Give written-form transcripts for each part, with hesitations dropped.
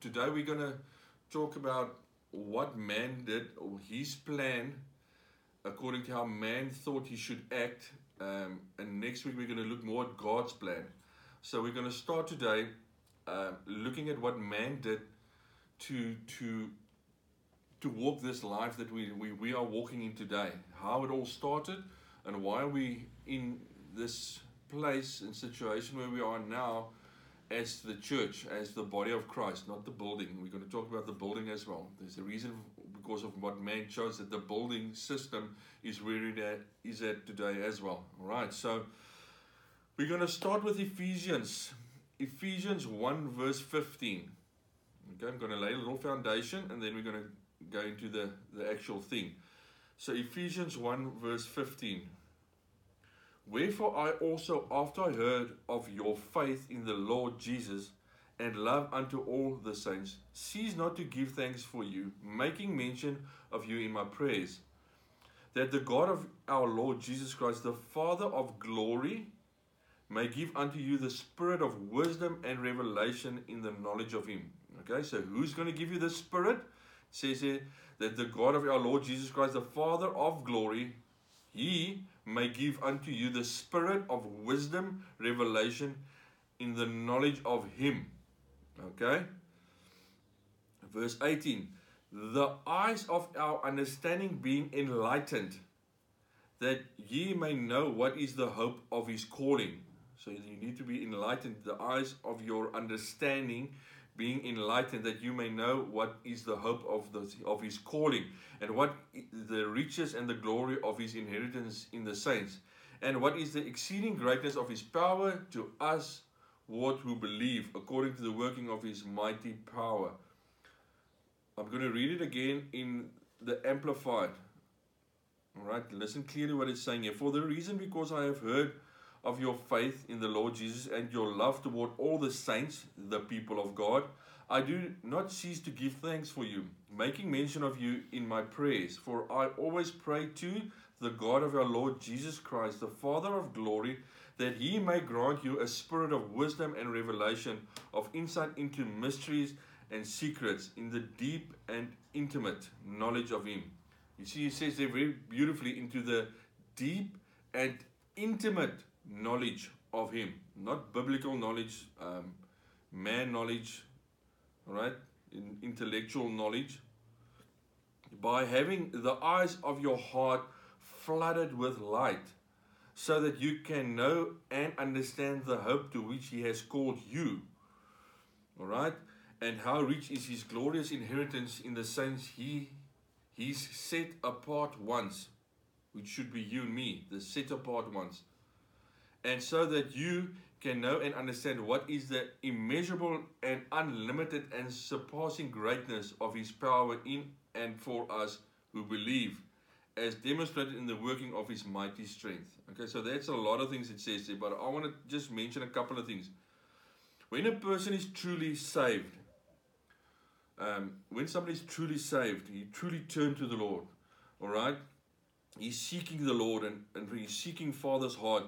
Today we're going to talk about what man did, or his plan according to how man thought he should act, and next week we're going to look more at God's plan. So we're going to start today looking at what man did to walk this life that we are walking in today, how it all started and why we in this place and situation where we are now as the church, as the body of Christ, not the building. We're going to talk about the building as well. There's a reason because of what man chose that the building system is where it is at today as well. All right, so we're going to start with Ephesians 1 verse 15. Okay, I'm going to lay a little foundation and then we're going to go into the actual thing. So Ephesians 1 verse 15. Wherefore I also, after I heard of your faith in the Lord Jesus, and love unto all the saints, cease not to give thanks for you, making mention of you in my prayers, that the God of our Lord Jesus Christ, the Father of glory, may give unto you the spirit of wisdom and revelation in the knowledge of him. Okay, so who's going to give you the spirit? It says here, that the God of our Lord Jesus Christ, the Father of glory, he may give unto you the spirit of wisdom, revelation in the knowledge of him. Okay? Verse 18. The eyes of our understanding being enlightened, that ye may know what is the hope of his calling. So you need to be enlightened. The eyes of your understanding being enlightened, that you may know what is the hope of his calling, and what the riches and the glory of his inheritance in the saints, and what is the exceeding greatness of his power to us what who believe, according to the working of his mighty power. I'm going to read it again in the Amplified. All right, listen clearly what it's saying here. For the reason because I have heard of your faith in the Lord Jesus and your love toward all the saints, the people of God, I do not cease to give thanks for you, making mention of you in my prayers. For I always pray to the God of our Lord Jesus Christ, the Father of glory, that he may grant you a spirit of wisdom and revelation, of insight into mysteries and secrets, in the deep and intimate knowledge of him. You see, he says there very beautifully, into the deep and intimate knowledge of him, not biblical knowledge, man knowledge, right? Intellectual knowledge, by having the eyes of your heart flooded with light, so that you can know and understand the hope to which he has called you, all right? And how rich is his glorious inheritance in the saints he's set apart ones, which should be you and me, the set apart ones. And so that you can know and understand what is the immeasurable and unlimited and surpassing greatness of his power in and for us who believe, as demonstrated in the working of his mighty strength. Okay, so that's a lot of things it says there, but I want to just mention a couple of things. When a person is truly saved, when somebody is truly saved, he truly turned to the Lord, all right? He's seeking the Lord and he's seeking Father's heart.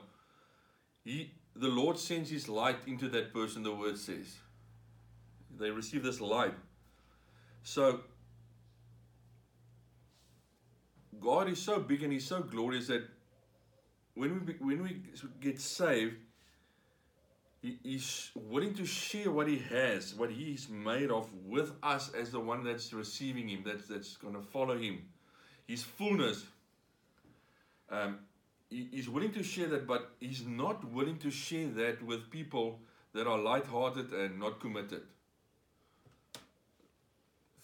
The Lord sends his light into that person, the word says. They receive this light. So, God is so big and he's so glorious that when we get saved, he's willing to share what he has, what he's made of, with us as the one that's receiving him, that's going to follow him. His fullness. He's willing to share that, but he's not willing to share that with people that are light-hearted and not committed.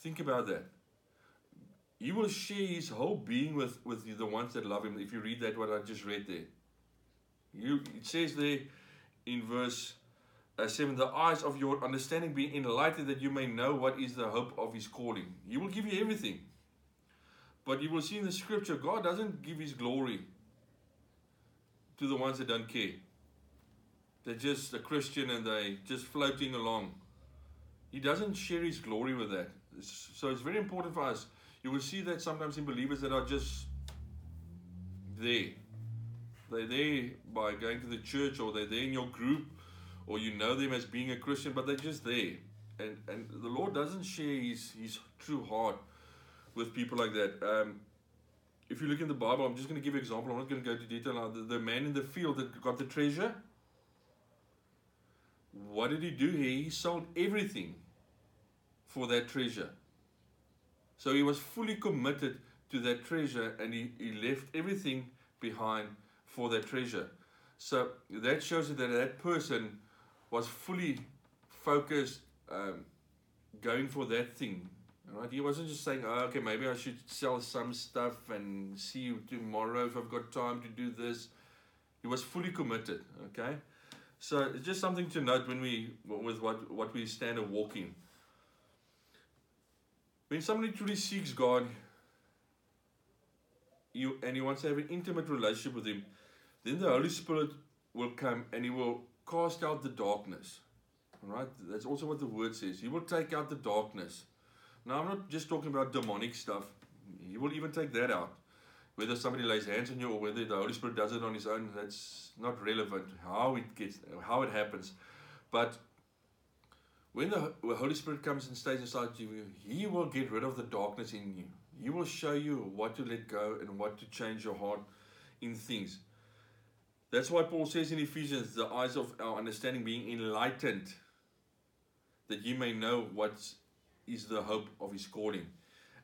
Think about that. He will share his whole being with the ones that love him. If you read that, what I just read there. It says there in verse 7, the eyes of your understanding being enlightened, that you may know what is the hope of his calling. He will give you everything. But you will see in the scripture, God doesn't give his glory to the ones that don't care. They're just a Christian and they just floating along. He doesn't share his glory with that. So it's very important for us. You will see that sometimes in believers that are just there. They're there by going to the church, or they're there in your group, or you know them as being a Christian, but they're just there. and the Lord doesn't share his true heart with people like that. If you look in the Bible, I'm just going to give an example. I'm not going to go to detail now. The man in the field that got the treasure, what did he do here? He sold everything for that treasure. So he was fully committed to that treasure, and he left everything behind for that treasure. So that shows you that that person was fully focused, going for that thing. Right? He wasn't just saying, oh, okay, maybe I should sell some stuff and see you tomorrow if I've got time to do this. He was fully committed. Okay, so it's just something to note when we with what we stand and walk in. When somebody truly seeks God, and he wants to have an intimate relationship with Him, then the Holy Spirit will come and He will cast out the darkness. All right, that's also what the Word says. He will take out the darkness. Now, I'm not just talking about demonic stuff. He will even take that out. Whether somebody lays hands on you or whether the Holy Spirit does it on His own, that's not relevant how it happens. But when the Holy Spirit comes and stays inside you, He will get rid of the darkness in you. He will show you what to let go and what to change your heart in things. That's why Paul says in Ephesians, the eyes of our understanding being enlightened, that you may know what's is the hope of His calling.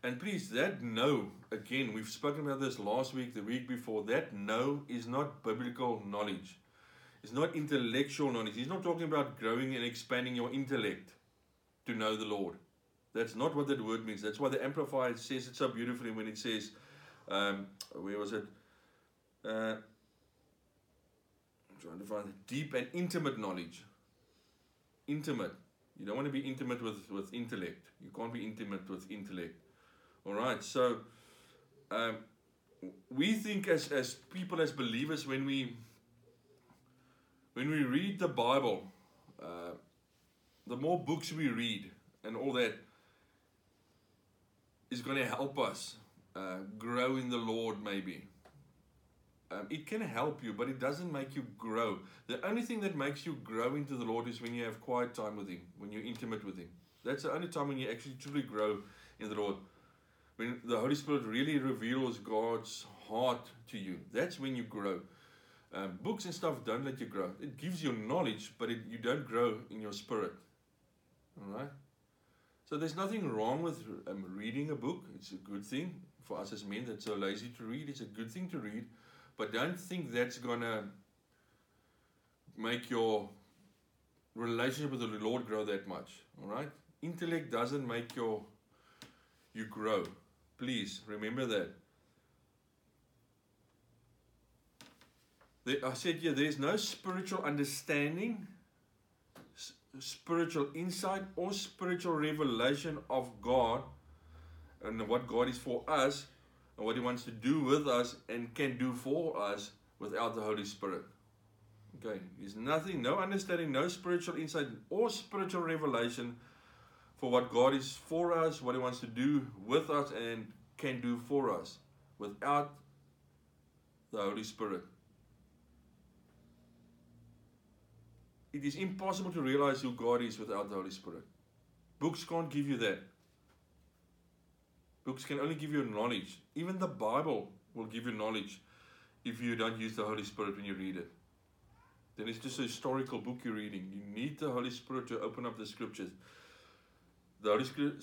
And please, that no, again, we've spoken about this last week, the week before, that no is not biblical knowledge. It's not intellectual knowledge. He's not talking about growing and expanding your intellect to know the Lord. That's not what that word means. That's why the Amplifier says it so beautifully when it says, where was it? I'm trying to find it. Deep and intimate knowledge. Intimate. You don't want to be intimate with intellect. You can't be intimate with intellect. All right, so we think as people, as believers, when we read the Bible, the more books we read and all that is going to help us grow in the Lord maybe. It can help you, but it doesn't make you grow. The only thing that makes you grow into the Lord is when you have quiet time with Him, when you're intimate with Him. That's the only time when you actually truly grow in the Lord. When the Holy Spirit really reveals God's heart to you, that's when you grow. Books and stuff don't let you grow. It gives you knowledge, but you don't grow in your spirit. All right? So there's nothing wrong with reading a book. It's a good thing for us as men that's so lazy to read. It's a good thing to read. But don't think that's going to make your relationship with the Lord grow that much. All right? Intellect doesn't make you grow. Please remember that. I said here, there's no spiritual understanding, spiritual insight, or spiritual revelation of God and what God is for us, and what He wants to do with us and can do for us without the Holy Spirit. Okay, there's nothing, no understanding, no spiritual insight or spiritual revelation for what God is for us, what He wants to do with us and can do for us without the Holy Spirit. It is impossible to realize who God is without the Holy Spirit. Books can't give you that. Books can only give you knowledge. Even the Bible will give you knowledge if you don't use the Holy Spirit when you read it. Then it's just a historical book you're reading. You need the Holy Spirit to open up the Scriptures. The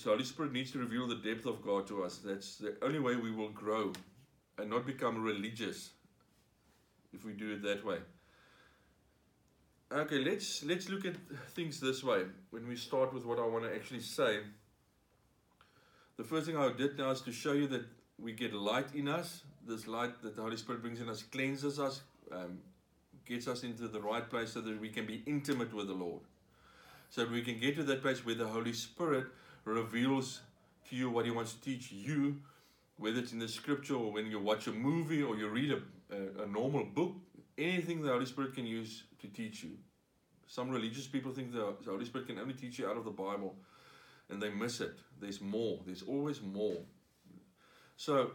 Holy Spirit needs to reveal the depth of God to us. That's the only way we will grow and not become religious if we do it that way. Okay, let's look at things this way. When we start with what I want to actually say, the first thing I did now is to show you that we get light in us. This light that the Holy Spirit brings in us cleanses us, gets us into the right place so that we can be intimate with the Lord. So we can get to that place where the Holy Spirit reveals to you what He wants to teach you, whether it's in the Scripture or when you watch a movie or you read a normal book, anything the Holy Spirit can use to teach you. Some religious people think the Holy Spirit can only teach you out of the Bible. And they miss it. There's more. There's always more. So,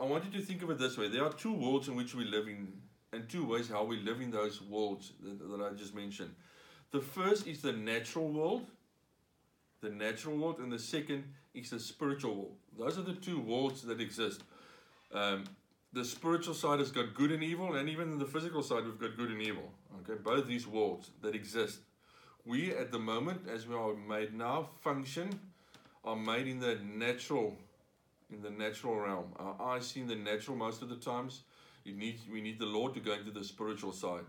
I want you to think of it this way. There are two worlds in which we live in, and two ways how we live in those worlds that I just mentioned. The first is the natural world, the natural world, and the second is the spiritual world. Those are the two worlds that exist. The spiritual side has got good and evil, and even in the physical side we've got good and evil. Okay, both these worlds that exist. We at the moment, as we are made now, function, are made in the natural realm. Our eyes see in the natural most of the times. We need the Lord to go into the spiritual side.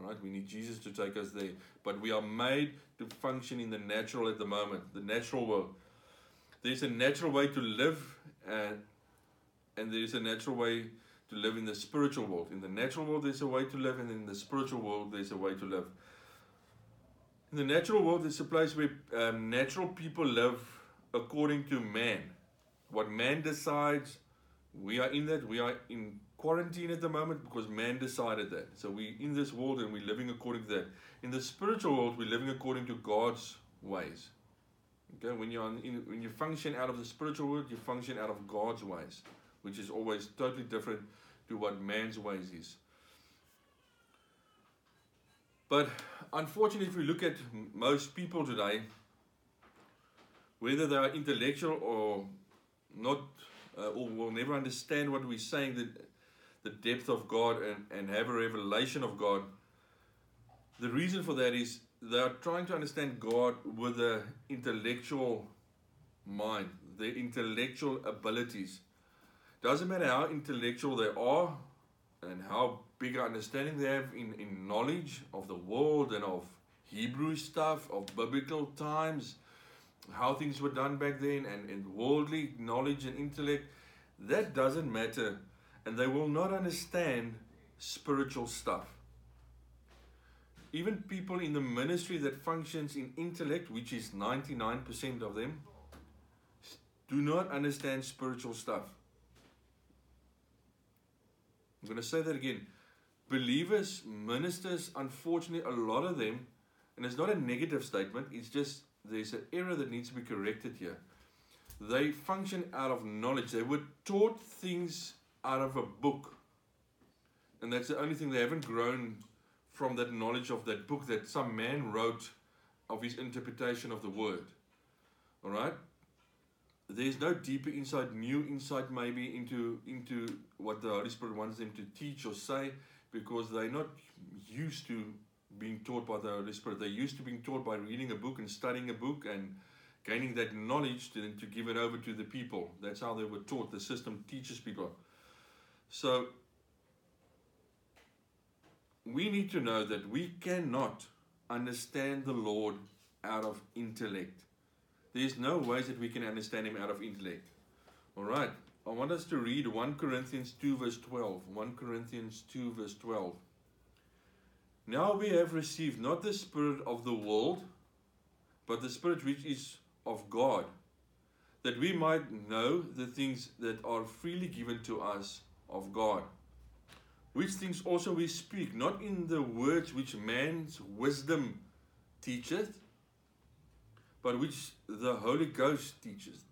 All right, we need Jesus to take us there. But we are made to function in the natural at the moment, the natural world. There's a natural way to live, and there's a natural way to live in the spiritual world. In the natural world, there's a way to live, and in the spiritual world, there's a way to live. In the natural world, it's a place where natural people live according to man. What man decides, we are in that. We are in quarantine at the moment because man decided that. So we're in this world and we're living according to that. In the spiritual world, we're living according to God's ways. Okay, when you function out of the spiritual world, you function out of God's ways, which is always totally different to what man's ways is. But unfortunately, if we look at most people today, whether they are intellectual or not, or will never understand what we're saying, the depth of God, and have a revelation of God. The reason for that is they are trying to understand God with their intellectual mind, their intellectual abilities. Doesn't matter how intellectual they are and how big understanding they have in knowledge of the world and of Hebrew stuff, of biblical times, how things were done back then, and worldly knowledge and intellect, that doesn't matter, and they will not understand spiritual stuff. Even people in the ministry that functions in intellect, which is 99% of them, do not understand spiritual stuff. I'm going to say that again. Believers, ministers, unfortunately, a lot of them, and it's not a negative statement, it's just there's an error that needs to be corrected here. They function out of knowledge. They were taught things out of a book. And that's the only thing. They haven't grown from that knowledge of that book that some man wrote of his interpretation of the word. All right? There's no deeper insight, new insight maybe into what the Holy Spirit wants them to teach or say, because they're not used to being taught by the Holy Spirit. They're used to being taught by reading a book and studying a book and gaining that knowledge to give it over to the people. That's how they were taught. The system teaches people. So we need to know that we cannot understand the Lord out of intellect. There's no ways that we can understand him out of intellect. All right. I want us to read 1 Corinthians 2 verse 12. 1 Corinthians 2 verse 12. Now we have received not the spirit of the world, but the spirit which is of God, that we might know the things that are freely given to us of God. Which things also we speak, not in the words which man's wisdom teacheth, but which the Holy Ghost teacheth.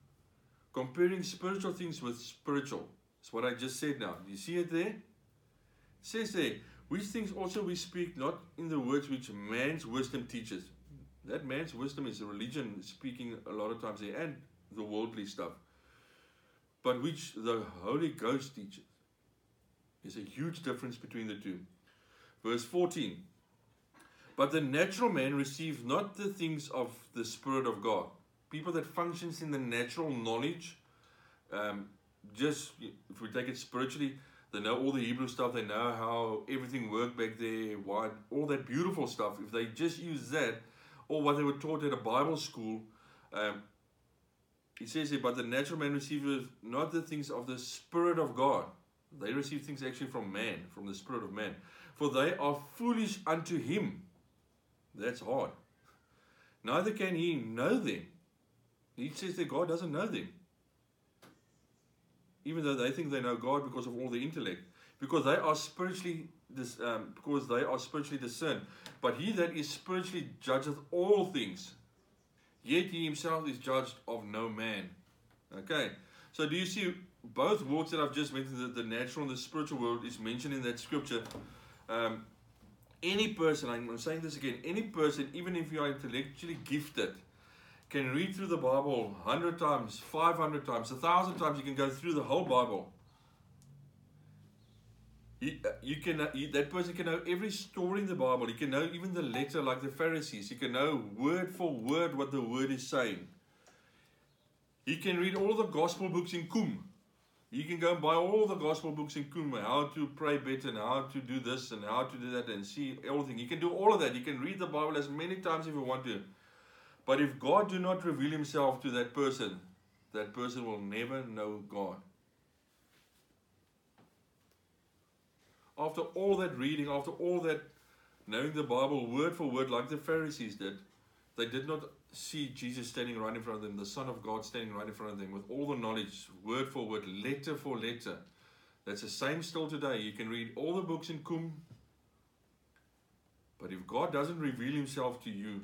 Comparing spiritual things with spiritual. That's what I just said now. Do you see it there? It says there, which things also we speak, not in the words which man's wisdom teaches. That man's wisdom is a religion speaking a lot of times there, and the worldly stuff. But which the Holy Ghost teaches. There's a huge difference between the two. Verse 14. But the natural man receives not the things of the Spirit of God. People that functions in the natural knowledge, just if we take it spiritually, they know all the Hebrew stuff. They know how everything worked back there, why, all that beautiful stuff. If they just use that, or what they were taught at a Bible school, it says here, but the natural man receives not the things of the Spirit of God. They receive things actually from man, from the Spirit of man. For they are foolish unto him. That's hard. Neither can he know them. He says that God doesn't know them. Even though they think they know God because of all the intellect, because they are spiritually discerned. But he that is spiritually judgeth all things, yet he himself is judged of no man. Okay, so do you see both worlds that I've just mentioned, the natural and the spiritual world is mentioned in that scripture? Any person, I'm saying this again, any person, even if you are intellectually gifted, can read through the Bible 100 times, 500 times, 1,000 times. You can go through the whole Bible. That person can know every story in the Bible. He can know even the letter, like the Pharisees. He can know word for word what the word is saying. He can read all the gospel books in Qum. You can go and buy all the gospel books in Qum, how to pray better and how to do this and how to do that, and see everything. You can do all of that. You can read the Bible as many times if you want to. But if God do not reveal himself to that person will never know God. After all that reading, after all that knowing the Bible word for word like the Pharisees did, they did not see Jesus standing right in front of them, the Son of God standing right in front of them with all the knowledge, word for word, letter for letter. That's the same still today. You can read all the books in Qum, but if God doesn't reveal himself to you,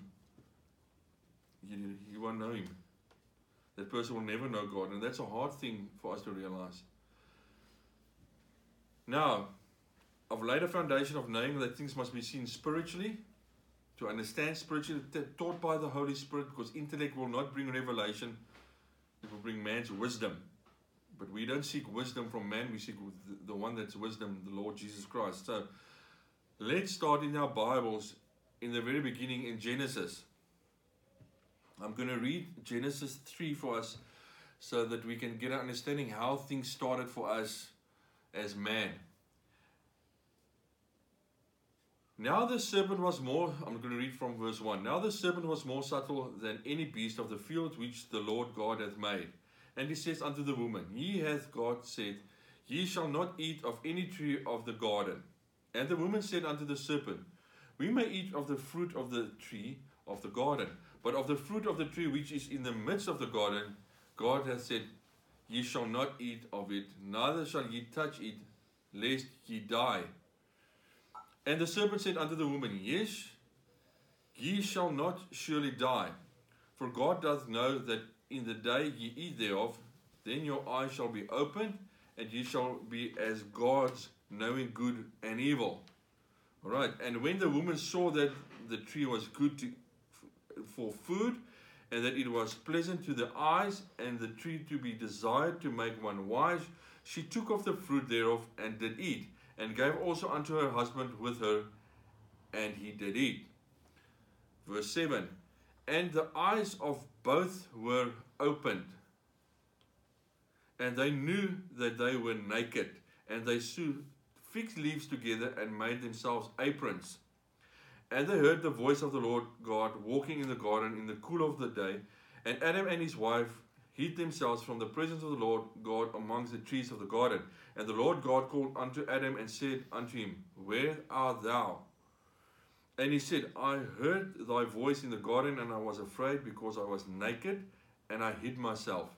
you won't know him. That person will never know God, and that's a hard thing for us to realize. Now, I've laid a foundation of knowing that things must be seen spiritually, to understand spiritually, taught by the Holy Spirit, because intellect will not bring revelation. It will bring man's wisdom. But we don't seek wisdom from man. We seek the one that's wisdom, the Lord Jesus Christ. So let's start in our Bibles in the very beginning in Genesis. I'm going to read Genesis 3 for us so that we can get an understanding how things started for us as man. Now the serpent was more, I'm going to read from verse 1. Now the serpent was more subtle than any beast of the field which the Lord God hath made. And he says unto the woman, Ye hath God said, Ye shall not eat of any tree of the garden. And the woman said unto the serpent, We may eat of the fruit of the tree of the garden, but of the fruit of the tree which is in the midst of the garden, God hath said, Ye shall not eat of it, neither shall ye touch it, lest ye die. And the serpent said unto the woman, Yes, ye shall not surely die. For God doth know that in the day ye eat thereof, then your eyes shall be opened, and ye shall be as gods, knowing good and evil. All right. And when the woman saw that the tree was good for food, and that it was pleasant to the eyes, and the tree to be desired to make one wise, she took of the fruit thereof, and did eat. And gave also unto her husband with her, and he did eat. Verse 7. And the eyes of both were opened, and they knew that they were naked, and they sewed fig leaves together and made themselves aprons. And they heard the voice of the Lord God walking in the garden in the cool of the day, and Adam and his wife hid themselves from the presence of the Lord God amongst the trees of the garden. And the Lord God called unto Adam and said unto him, Where art thou? And he said, I heard thy voice in the garden, and I was afraid, because I was naked, and I hid myself.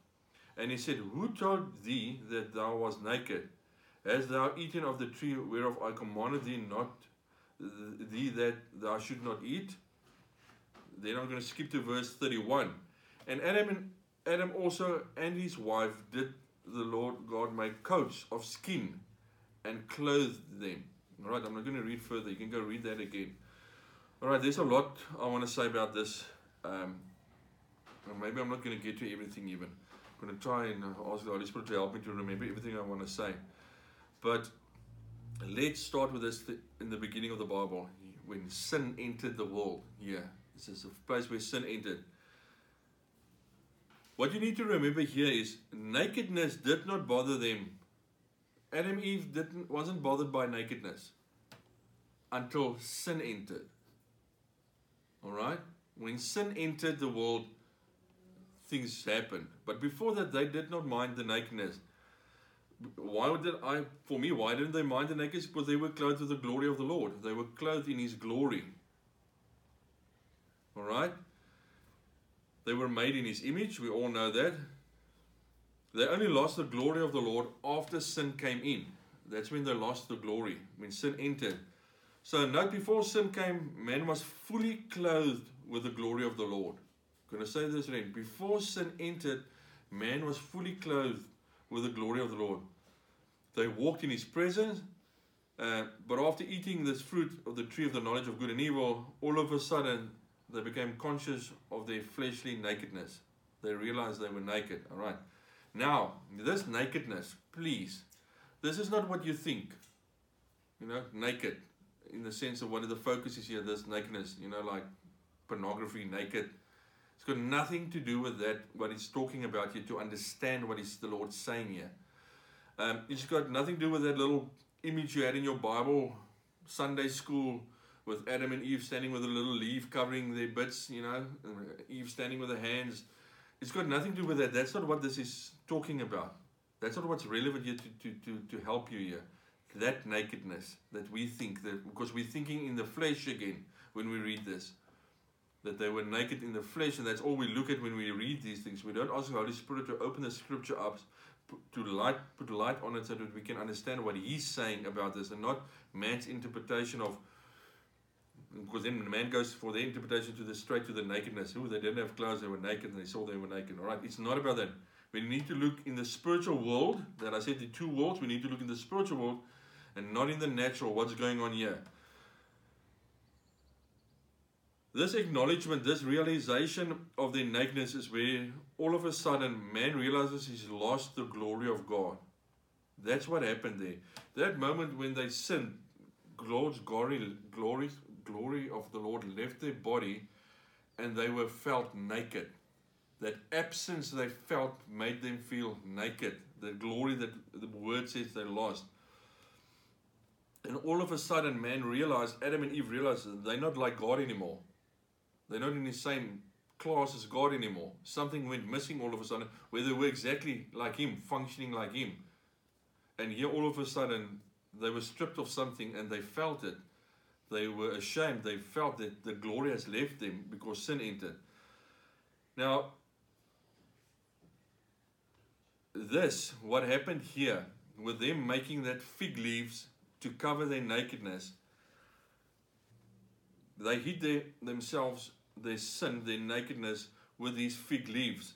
And he said, Who told thee that thou wast naked? Hast thou eaten of the tree whereof I commanded thee that thou should not eat? Then I'm going to skip to verse 31. And Adam also and his wife did the Lord God make coats of skin and clothed them. All right, I'm not going to read further. You can go read that again. All right, there's a lot I want to say about this. Maybe I'm not going to get to everything even. I'm going to try and ask the Holy Spirit to help me to remember everything I want to say. But let's start with this in the beginning of the Bible, when sin entered the world. Yeah, this is a place where sin entered. What you need to remember here is nakedness did not bother them. Adam and Eve wasn't bothered by nakedness until sin entered. Alright? When sin entered the world, things happened. But before that, they did not mind the nakedness. Why didn't they mind the nakedness? Because they were clothed with the glory of the Lord. They were clothed in His glory. Alright? They were made in His image. We all know that. They only lost the glory of the Lord after sin came in. That's when they lost the glory, when sin entered. So note, before sin came, man was fully clothed with the glory of the Lord. I'm going to say this again. Before sin entered, man was fully clothed with the glory of the Lord. They walked in His presence. But after eating this fruit of the tree of the knowledge of good and evil, all of a sudden they became conscious of their fleshly nakedness. They realized they were naked. All right. Now, this nakedness, please, this is not what you think. You know, naked, in the sense of one of the focuses here, this nakedness, you know, like pornography, naked. It's got nothing to do with that, what it's talking about here, to understand what the Lord's saying here. It's got nothing to do with that little image you had in your Bible, Sunday school, with Adam and Eve standing with a little leaf covering their bits, you know, Eve standing with her hands. It's got nothing to do with that. That's not what this is talking about. That's not what's relevant here to help you here. That nakedness that we think, that because we're thinking in the flesh again when we read this, that they were naked in the flesh, and that's all we look at when we read these things. We don't ask the Holy Spirit to open the scripture up, put light on it so that we can understand what He's saying about this, and not man's interpretation of, because then man goes for their interpretation straight to the nakedness. Oh, they didn't have clothes, they were naked, and they saw they were naked. All right, it's not about that. We need to look in the spiritual world. That I said the two worlds, we need to look in the spiritual world and not in the natural, what's going on here. This acknowledgement, this realization of their nakedness is where all of a sudden man realizes he's lost the glory of God. That's what happened there. That moment when they sinned, God's glory of the Lord left their body and they were felt naked. That absence they felt made them feel naked. The glory that the word says they lost. And all of a sudden, Adam and Eve realized that they're not like God anymore. They're not in the same class as God anymore. Something went missing all of a sudden, where they were exactly like Him, functioning like Him. And here all of a sudden, they were stripped of something and they felt it. They were ashamed. They felt that the glory has left them because sin entered. Now, this, what happened here, with them making that fig leaves to cover their nakedness, they hid themselves, their sin, their nakedness, with these fig leaves.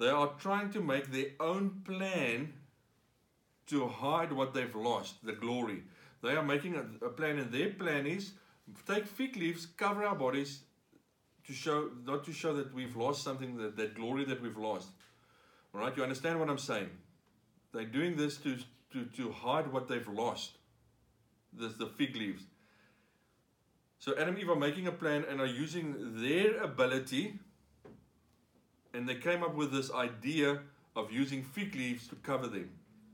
They are trying to make their own plan to hide what they've lost, the glory. They are making a plan, and their plan is, take fig leaves, cover our bodies, not to show that we've lost something, that glory that we've lost. All right, you understand what I'm saying? They're doing this to hide what they've lost. There's the fig leaves. So Adam and Eve are making a plan and are using their ability, and they came up with this idea of using fig leaves to cover them.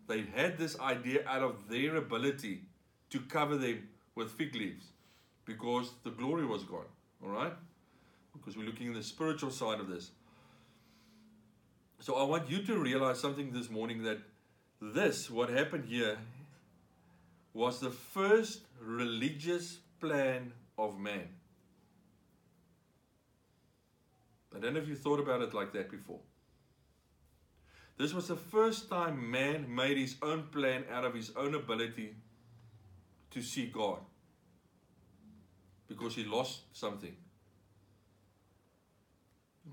They had this idea out of their ability to cover them with fig leaves because the glory was gone. All right? Because we're looking at the spiritual side of this. So I want you to realize something this morning, that this, what happened here, was the first religious plan of man. I don't know if you thought about it like that before. This was the first time man made his own plan out of his own ability to see God, because he lost something.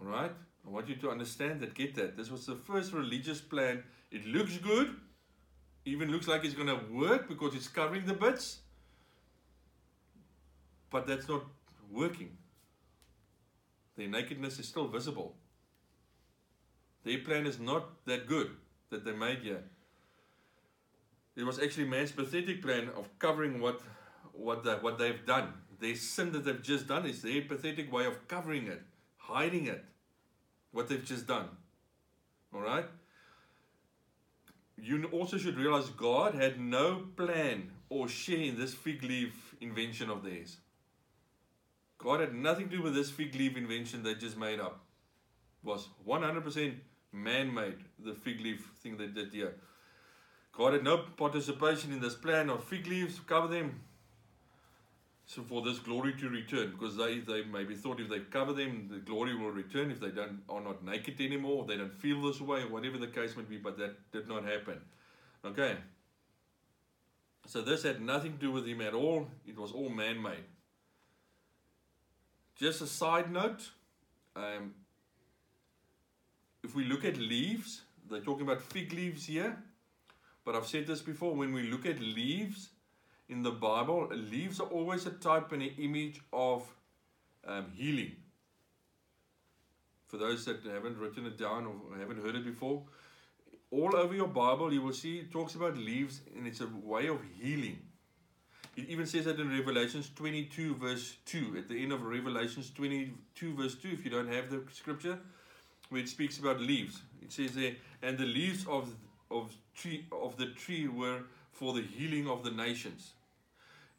All right? I want you to understand that, get that. This was the first religious plan. It looks good, even looks like it's going to work because it's covering the bits, but that's not working. Their nakedness is still visible. Their plan is not that good that they made here. It was actually man's pathetic plan of covering what they've done. Their sin that they've just done is their pathetic way of covering it, hiding it, what they've just done. All right? You also should realize God had no plan or share in this fig leaf invention of theirs. God had nothing to do with this fig leaf invention they just made up. It was 100% man-made, the fig leaf thing they did here. God had no participation in this plan of fig leaves, cover them, so for this glory to return, because they maybe thought if they cover them, the glory will return, if they are not naked anymore, they don't feel this way, whatever the case may be, but that did not happen. Okay. So this had nothing to do with him at all. It was all man-made. Just a side note, if we look at leaves, they're talking about fig leaves here, but I've said this before, when we look at leaves in the Bible, leaves are always a type and an image of healing. For those that haven't written it down or haven't heard it before, all over your Bible you will see it talks about leaves, and it's a way of healing. It even says that in Revelations 22 verse 2, at the end of Revelations 22 verse 2, if you don't have the scripture, where it speaks about leaves. It says there, and the leaves of the tree were for the healing of the nations.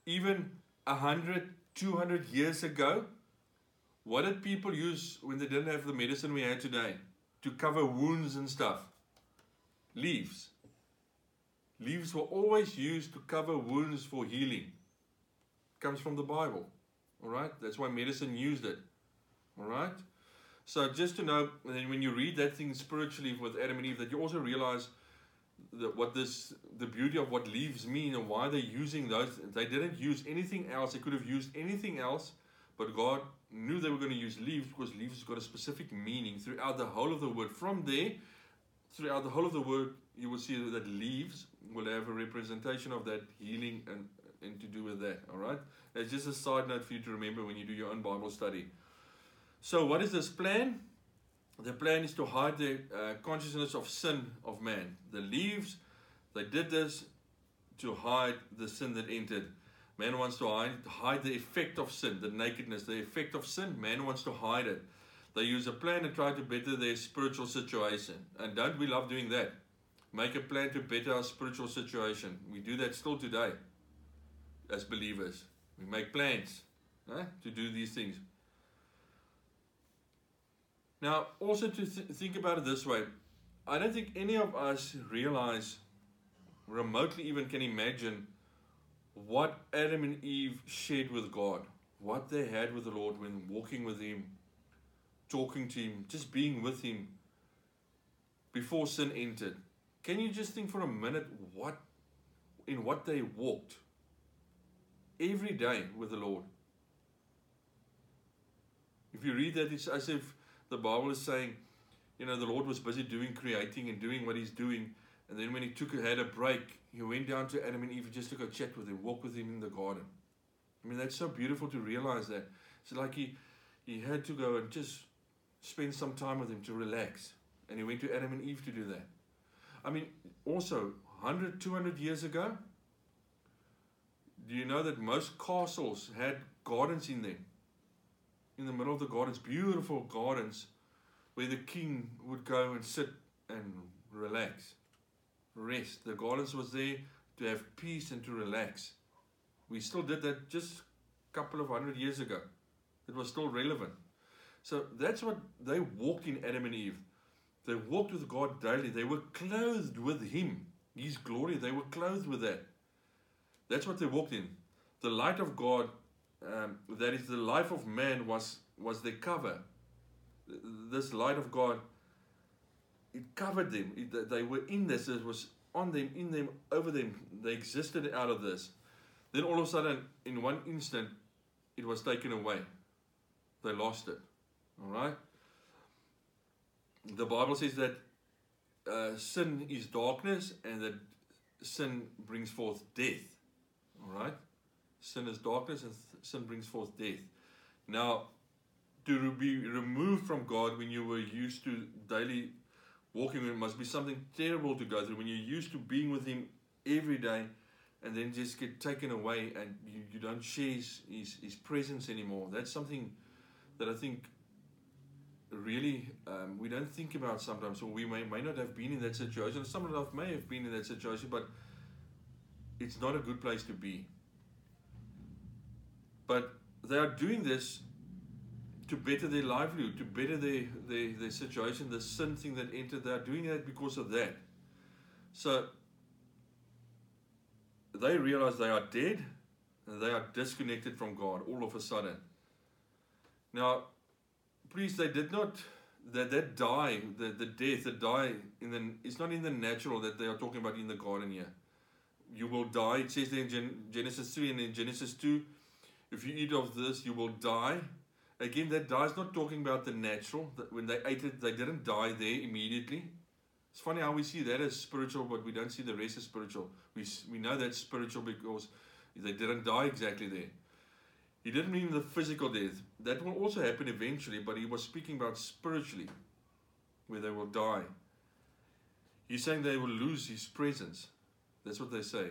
Even 100, 200 years ago, what did people use when they didn't have the medicine we had today? To cover wounds and stuff. Leaves. Leaves were always used to cover wounds for healing. It comes from the Bible. Alright? That's why medicine used it. Alright? So just to know, and when you read that thing spiritually with Adam and Eve, that you also realize that the beauty of what leaves mean and why they're using those. They didn't use anything else. They could have used anything else, but God knew they were going to use leaves because leaves got a specific meaning throughout the whole of the word. From there, throughout the whole of the word, you will see that leaves will have a representation of that healing and to do with that. All right, that's just a side note for you to remember when you do your own Bible study. So what is this plan? The plan is to hide the consciousness of sin of man. The leaves, they did this to hide the sin that entered. Man wants to hide the effect of sin, the nakedness, the effect of sin. Man wants to hide it. They use a plan to try to better their spiritual situation. And don't we love doing that? Make a plan to better our spiritual situation. We do that still today as believers. We make plans to do these things. Now, also to think about it this way. I don't think any of us realize, remotely even can imagine, what Adam and Eve shared with God. What they had with the Lord when walking with Him, talking to Him, just being with Him before sin entered. Can you just think for a minute in what they walked every day with the Lord? If you read that, it's as if the Bible is saying, you know, the Lord was busy creating and doing what He's doing. And then when He had a break, He went down to Adam and Eve just to go chat with Him, walk with Him in the garden. I mean, that's so beautiful to realize that. It's like he had to go and just spend some time with Him to relax. And He went to Adam and Eve to do that. I mean, also, 100, 200 years ago, do you know that most castles had gardens in them? In the middle of the gardens, beautiful gardens, where the king would go and sit and relax, rest. The gardens was there to have peace and to relax. We still did that just a couple of hundred years ago. It was still relevant. So that's what they walked in, Adam and Eve. They walked with God daily. They were clothed with Him, His glory. They were clothed with that. That's what they walked in. The light of God, that is the life of man, was their cover. This light of God, it covered them. They were in this. It was on them, in them, over them. They existed out of this. Then all of a sudden, in one instant, it was taken away. They lost it. All right? The Bible says that sin is darkness, and that sin brings forth death. All right? Sin is darkness, and sin brings forth death. Now, to be removed from God when you were used to daily walking with Him must be something terrible to go through. When you're used to being with Him every day, and then just get taken away, and you don't share his presence anymore. That's something that I think really we don't think about sometimes. Or we may not have been in that situation. Some of us may have been in that situation, but it's not a good place to be. But they are doing this to better their livelihood, to better their situation, the sin thing that entered. They are doing that because of that. So they realize they are dead, and they are disconnected from God all of a sudden. Now, please, they did not, that die, the death, the die, it's not in the natural that they are talking about in the garden here. You will die, it says there in Genesis 3 and in Genesis 2, if you eat of this, you will die. Again, that die is not talking about the natural. When they ate it, they didn't die there immediately. It's funny how we see that as spiritual, but we don't see the rest as spiritual. We know that's spiritual because they didn't die exactly there. He didn't mean the physical death. That will also happen eventually, but he was speaking about spiritually, where they will die. He's saying they will lose his presence. That's what they say.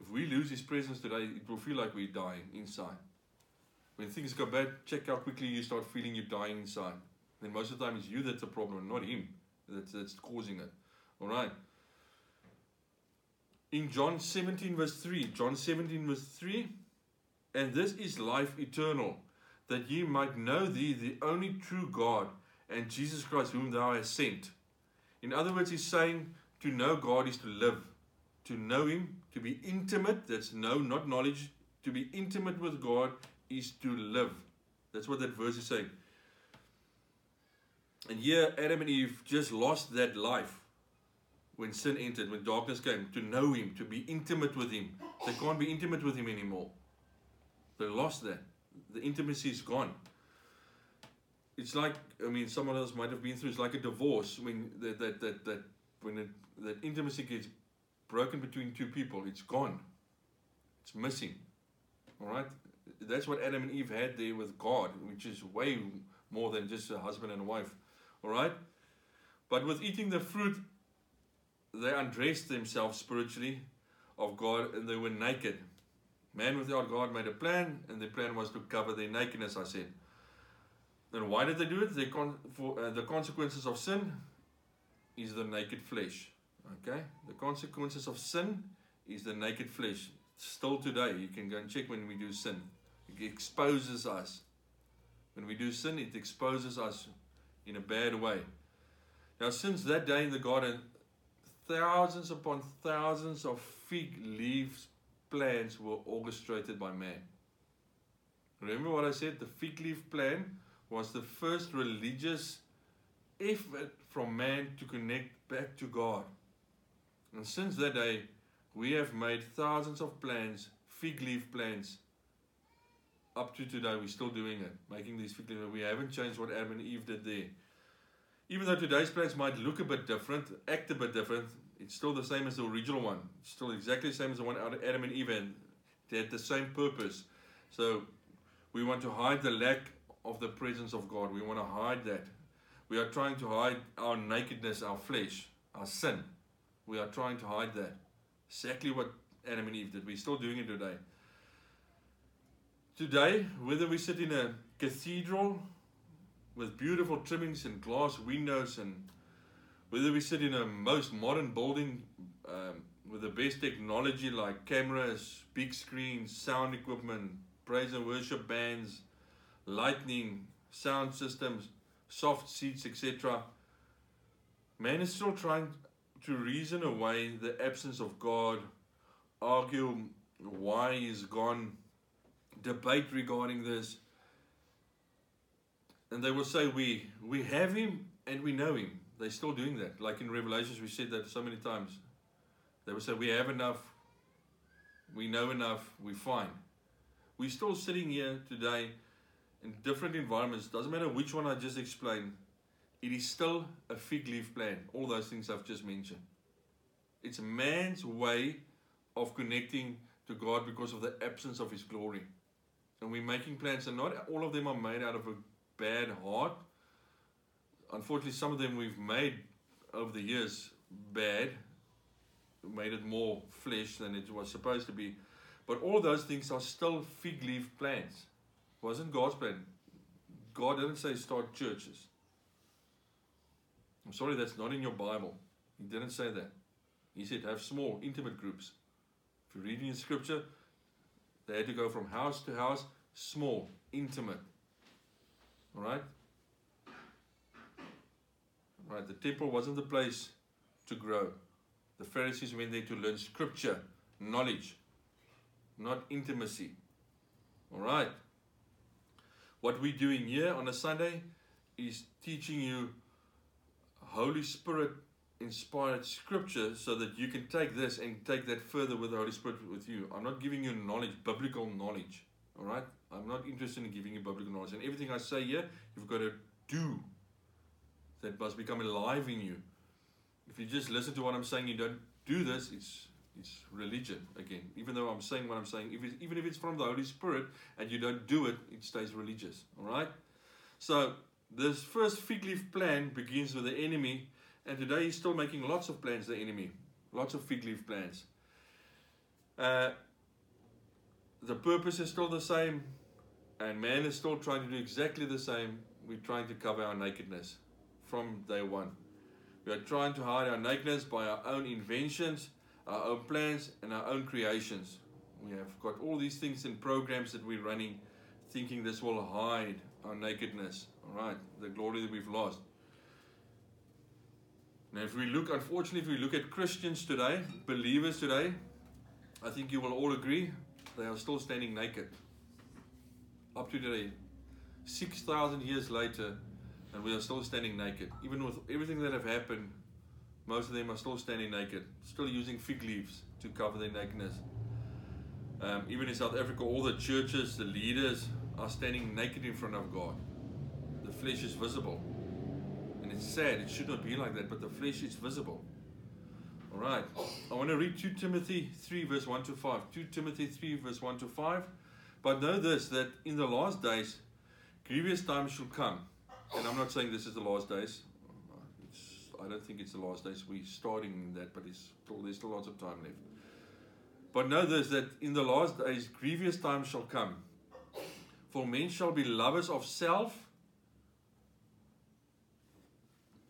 If we lose his presence today, it will feel like we're dying inside. When things go bad, check how quickly you start feeling you're dying inside. Then most of the time it's you that's the problem, not him that's causing it. All right. In John 17 verse 3, John 17 verse 3, and this is life eternal, that ye might know thee, the only true God, and Jesus Christ, whom thou hast sent. In other words, he's saying to know God is to live. To know him, to be intimate, that's know, not knowledge. To be intimate with God is to live. That's what that verse is saying. And here, Adam and Eve just lost that life when sin entered, when darkness came. To know him, to be intimate with him. They can't be intimate with him anymore. They lost that. The intimacy is gone. It's like, I mean, someone else might have been through, it's like a divorce. When that intimacy gets broken between two people, it's gone. It's missing. All right? That's what Adam and Eve had there with God, which is way more than just a husband and a wife. All right? But with eating the fruit, they undressed themselves spiritually of God, and they were naked. Man without God made a plan, and the plan was to cover their nakedness, I said. Then why did they do it? The consequences of sin is the naked flesh. Okay? The consequences of sin is the naked flesh. Still today, you can go and check when we do sin. It exposes us. When we do sin, it exposes us in a bad way. Now, since that day in the garden, thousands upon thousands of fig leaves plans were orchestrated by man. Remember what I said? The fig leaf plan was the first religious effort from man to connect back to God. And since that day, we have made thousands of plans, fig leaf plans. Up to today, we're still doing it, making these fig leaf plans. We haven't changed what Adam and Eve did there. Even though today's plans might look a bit different, act a bit different, it's still the same as the original one. It's still exactly the same as the one Adam and Eve had. They had the same purpose. So we want to hide the lack of the presence of God. We want to hide that. We are trying to hide our nakedness, our flesh, our sin. We are trying to hide that. Exactly what Adam and Eve did. We're still doing it today. Today, whether we sit in a cathedral with beautiful trimmings and glass windows, and whether we sit in a most modern building with the best technology like cameras, big screens, sound equipment, praise and worship bands, lightning, sound systems, soft seats, etc. Man is still trying to reason away the absence of God, argue why he's gone, debate regarding this. And they will say, we have him and we know him. They're still doing that. Like in Revelations, we said that so many times. They will say, we have enough, we know enough, we're fine. We're still sitting here today in different environments. Doesn't matter which one I just explained. It is still a fig leaf plan. All those things I've just mentioned. It's man's way of connecting to God because of the absence of his glory. And we're making plans, and not all of them are made out of a bad heart. Unfortunately, some of them we've made over the years bad, made it more flesh than it was supposed to be. But all those things are still fig leaf plans. It wasn't God's plan. God didn't say start churches. I'm sorry, that's not in your Bible. He didn't say that. He said have small, intimate groups. If you're reading in scripture, they had to go from house to house, small, intimate. Alright? Right, the temple wasn't the place to grow. The Pharisees went there to learn scripture, knowledge, not intimacy. Alright? What we're doing here on a Sunday is teaching you Holy Spirit inspired scripture so that you can take this and take that further with the Holy Spirit with you. I'm not giving you knowledge, biblical knowledge. Alright? I'm not interested in giving you biblical knowledge. And everything I say here, you've got to do. That must become alive in you. If you just listen to what I'm saying, you don't do this, it's it's religion again. Even though I'm saying what I'm saying, even if it's from the Holy Spirit and you don't do it, it stays religious. All right? So this first fig leaf plan begins with the enemy, and today he's still making lots of plans, the enemy. Lots of fig leaf plans. The purpose is still the same, and man is still trying to do exactly the same. We're trying to cover our nakedness from day one. We are trying to hide our nakedness by our own inventions, our own plans, and our own creations. We have got all these things in programs that we're running, thinking this will hide our nakedness, all right, the glory that we've lost. Now, unfortunately, if we look at Christians today, believers today, I think you will all agree, they are still standing naked. Up to today, 6,000 years later, and we are still standing naked. Even with everything that have happened, most of them are still standing naked, still using fig leaves to cover their nakedness. Even in South Africa, all the churches, the leaders are standing naked in front of God. The flesh is visible. And it's sad, it should not be like that, but the flesh is visible. All right, I want to read 2 Timothy 3 verse 1 to 5. 2 Timothy 3 verse 1 to 5. But know this, that in the last days, grievous times shall come. And I'm not saying this is the last days. I don't think it's the last days. We're starting that, but there's still lots of time left. But know this, that in the last days, grievous times shall come. For men shall be lovers of self,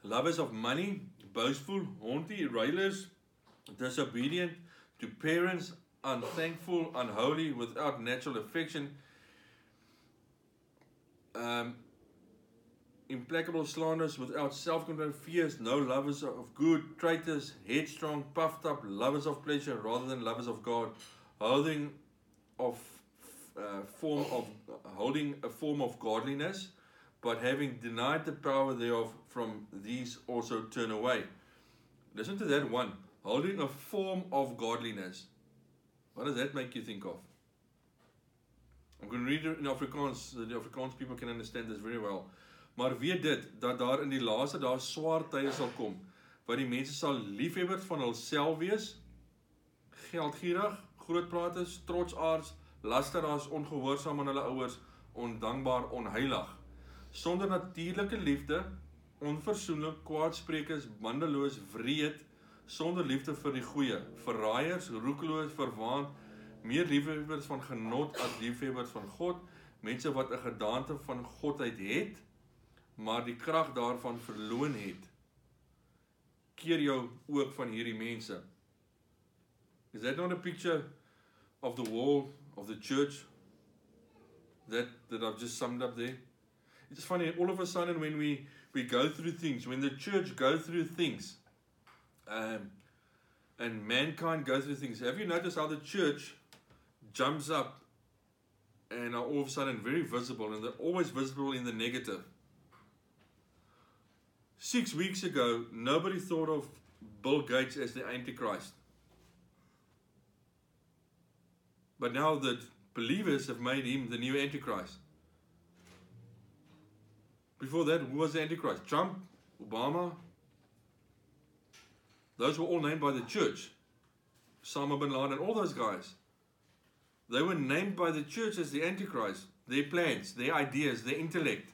lovers of money, boastful, haughty, railers, disobedient to parents, unthankful, unholy, without natural affection, implacable slanders, without self-control, fierce, no lovers of good, traitors, headstrong, puffed up, lovers of pleasure rather than lovers of God, holding a form of godliness, but having denied the power thereof, from these also turn away. Listen to that one, holding a form of godliness. What does that make you think of? I'm going to read it in Afrikaans. The Afrikaans people can understand this very well. Maar weet dit, dat daar in die laaste dae swaar tye sal kom, want die mense sal liefhebbers van hulself wees, geldgierig, grootpraters, trotsaards, lasteraars, ongehoorsaam aan hulle ouers, ondankbaar, onheilig, sonder natuurlike liefde, onverzoenlik, kwaadsprekers, bandeloos, wreed, sonder liefde vir die goeie, verraaiers, roekeloos, verwaand, meer liefhebbers van genot as liefhebbers van God, mense wat 'n gedaante van godheid het, maar die krag daarvan verloon het. Keer jou ook van hierdie mense. Is that not a picture of the wall of the church that I've just summed up there? It's funny, all of a sudden when we go through things, when the church go through things, and mankind go through things, have you noticed how the church jumps up and are all of a sudden very visible, and they're always visible in the negative? 6 weeks ago, nobody thought of Bill Gates as the Antichrist. But now the believers have made him the new Antichrist. Before that, who was the Antichrist? Trump, Obama. Those were all named by the church. Osama bin Laden, all those guys. They were named by the church as the Antichrist. Their plans, their ideas, their intellect.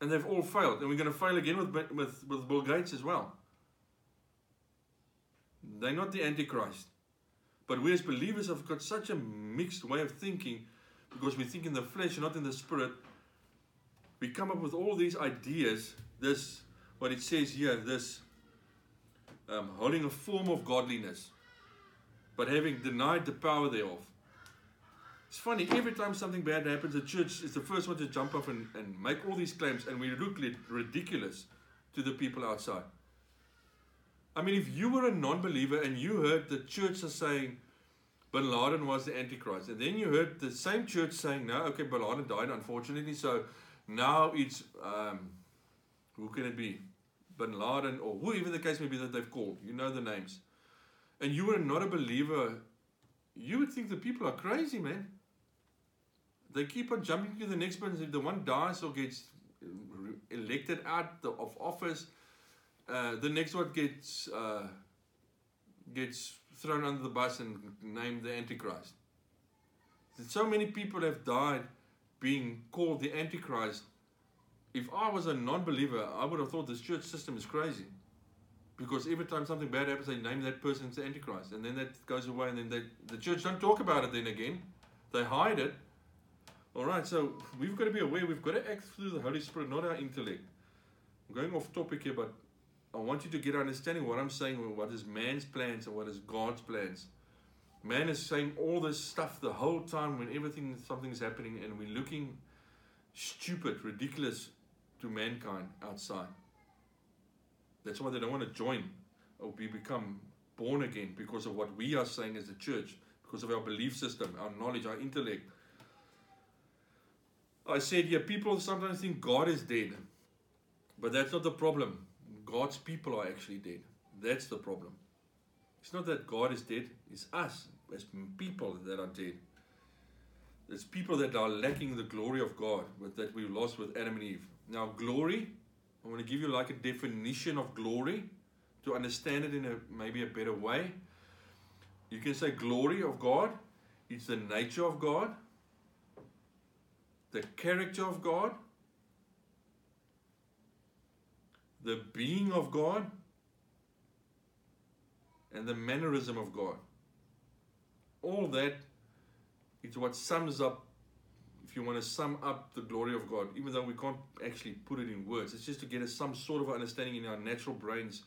And they've all failed. And we're going to fail again with Bill Gates as well. They're not the Antichrist. But we as believers have got such a mixed way of thinking, because we think in the flesh and not in the spirit. We come up with all these ideas. This, what it says here, this holding a form of godliness, but having denied the power thereof. It's funny, every time something bad happens, the church is the first one to jump up and make all these claims, and we look ridiculous to the people outside. I mean, if you were a non-believer and you heard the church is saying Bin Laden was the Antichrist, and then you heard the same church saying, no, okay, Bin Laden died, unfortunately, so now it's, who can it be? Bin Laden, or whoever the case may be that they've called. You know the names. And you were not a believer, you would think the people are crazy, man. They keep on jumping to the next person. If the one dies or gets elected out of office, the next one gets gets thrown under the bus and named the Antichrist. So many people have died being called the Antichrist. If I was a non-believer, I would have thought this church system is crazy. Because every time something bad happens, they name that person as the Antichrist. And then that goes away, and then the church don't talk about it then again. They hide it. Alright, so we've got to be aware. We've got to act through the Holy Spirit, not our intellect. I'm going off topic here, but I want you to get understanding what I'm saying, what is man's plans and what is God's plans. Man is saying all this stuff the whole time when something's happening, and we're looking stupid, ridiculous to mankind outside. That's why they don't want to join or become born again, because of what we are saying as a church, because of our belief system, our knowledge, our intellect. I said here, people sometimes think God is dead, but that's not the problem. God's people are actually dead. That's the problem. It's not that God is dead, it's us as people that are dead. It's people that are lacking the glory of God that we lost with Adam and Eve. Now, glory, I want to give you like a definition of glory to understand it in maybe a better way. You can say glory of God, it's the nature of God, the character of God, the being of God, and the mannerism of God. All that is what sums up, if you want to sum up the glory of God, even though we can't actually put it in words. It's just to get us some sort of understanding in our natural brains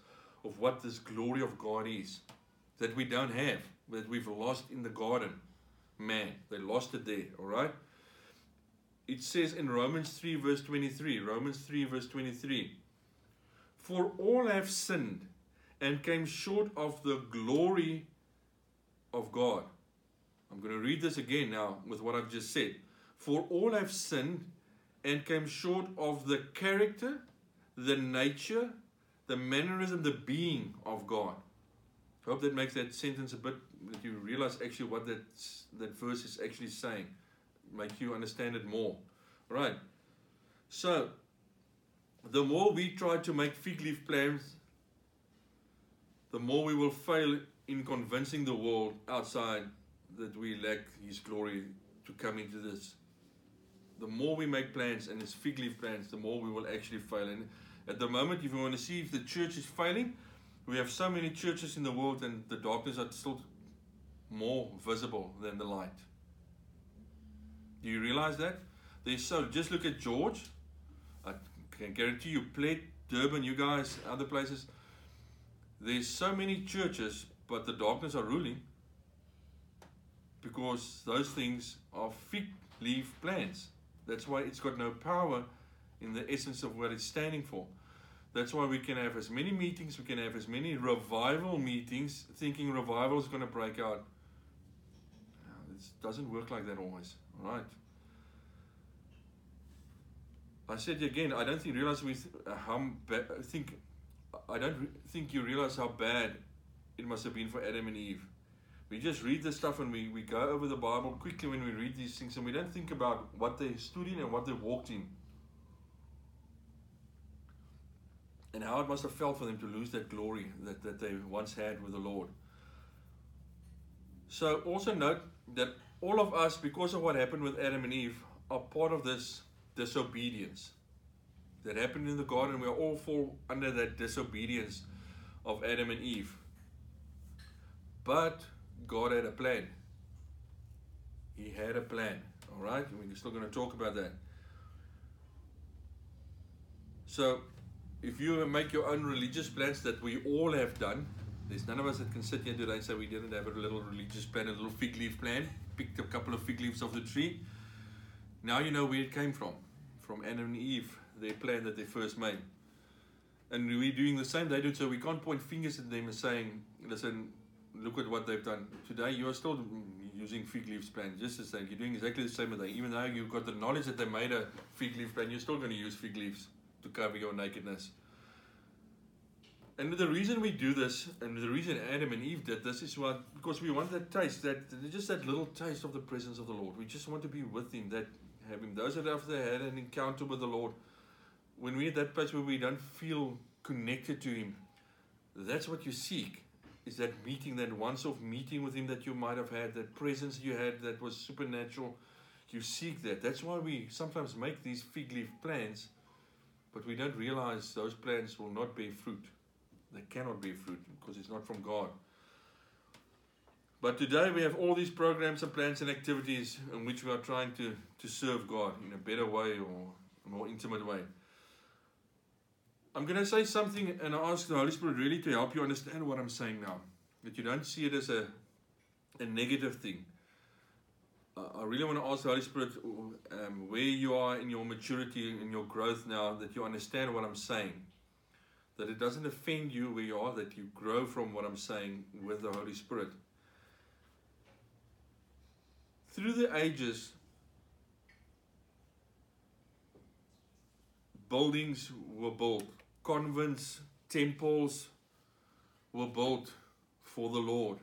of what this glory of God is, that we don't have, that we've lost in the garden. Man, they lost it there, all right? It says in Romans 3 verse 23, for all have sinned and came short of the glory of God. I'm going to read this again now with what I've just said. For all have sinned and came short of the character, the nature, the mannerism, the being of God. I hope that makes that sentence a bit, that you realize actually what that verse is actually saying. Make you understand it more. All right. So, the more we try to make fig leaf plans, the more we will fail in convincing the world outside that we lack His glory to come into this. The more we make plans, and it's fig leaf plans, the more we will actually fail. And at the moment, if you want to see if the church is failing, we have so many churches in the world, and the darkness are still more visible than the light. Do you realize that? Just look at George. I can guarantee you, Pled, Durban, you guys, other places. There's so many churches, but the darkness are ruling, because those things are fig leaf plants. That's why it's got no power in the essence of what it's standing for. That's why we can have as many meetings, we can have as many revival meetings, thinking revival is going to break out. It doesn't work like that always. All right. I said again, I don't think you realize how bad it must have been for Adam and Eve. We just read this stuff, and we go over the Bible quickly when we read these things, and we don't think about what they stood in and what they walked in. And how it must have felt for them to lose that glory that they once had with the Lord. So also note that all of us, because of what happened with Adam and Eve, are part of this disobedience that happened in the garden. We all fall under that disobedience of Adam and Eve. But God had a plan. He had a plan. All right? And we're still going to talk about that. So, if you make your own religious plans that we all have done, there's none of us that can sit here today and say we didn't have a little religious plan, a little fig leaf plan, picked a couple of fig leaves off the tree. Now you know where it came from. From Adam and Eve, their plan that they first made. And we're doing the same they do, so we can't point fingers at them and saying, listen, look at what they've done. Today you are still using fig leaves plan, just the same. You're doing exactly the same thing. Even though you've got the knowledge that they made a fig leaf plan, you're still going to use fig leaves to cover your nakedness. And the reason we do this, and the reason Adam and Eve did this, is because we want that taste, that little taste of the presence of the Lord. We just want to be with Him, those that have had an encounter with the Lord. When we're at that place where we don't feel connected to Him, that's what you seek. is that meeting, that once-off meeting with him that you might have had, that presence you had that was supernatural. You seek that. That's why we sometimes make these fig leaf plans, but we don't realize those plans will not bear fruit. They cannot bear fruit because it's not from God. But today we have all these programs and plans and activities in which we are trying to serve God in a better way or a more intimate way. I'm going to say something and I ask the Holy Spirit really to help you understand what I'm saying now. That you don't see it as a negative thing. I really want to ask the Holy Spirit where you are in your maturity, in your growth now, that you understand what I'm saying. That it doesn't offend you where you are, that you grow from what I'm saying with the Holy Spirit. Through the ages, buildings were built, convents, temples were built for the Lord,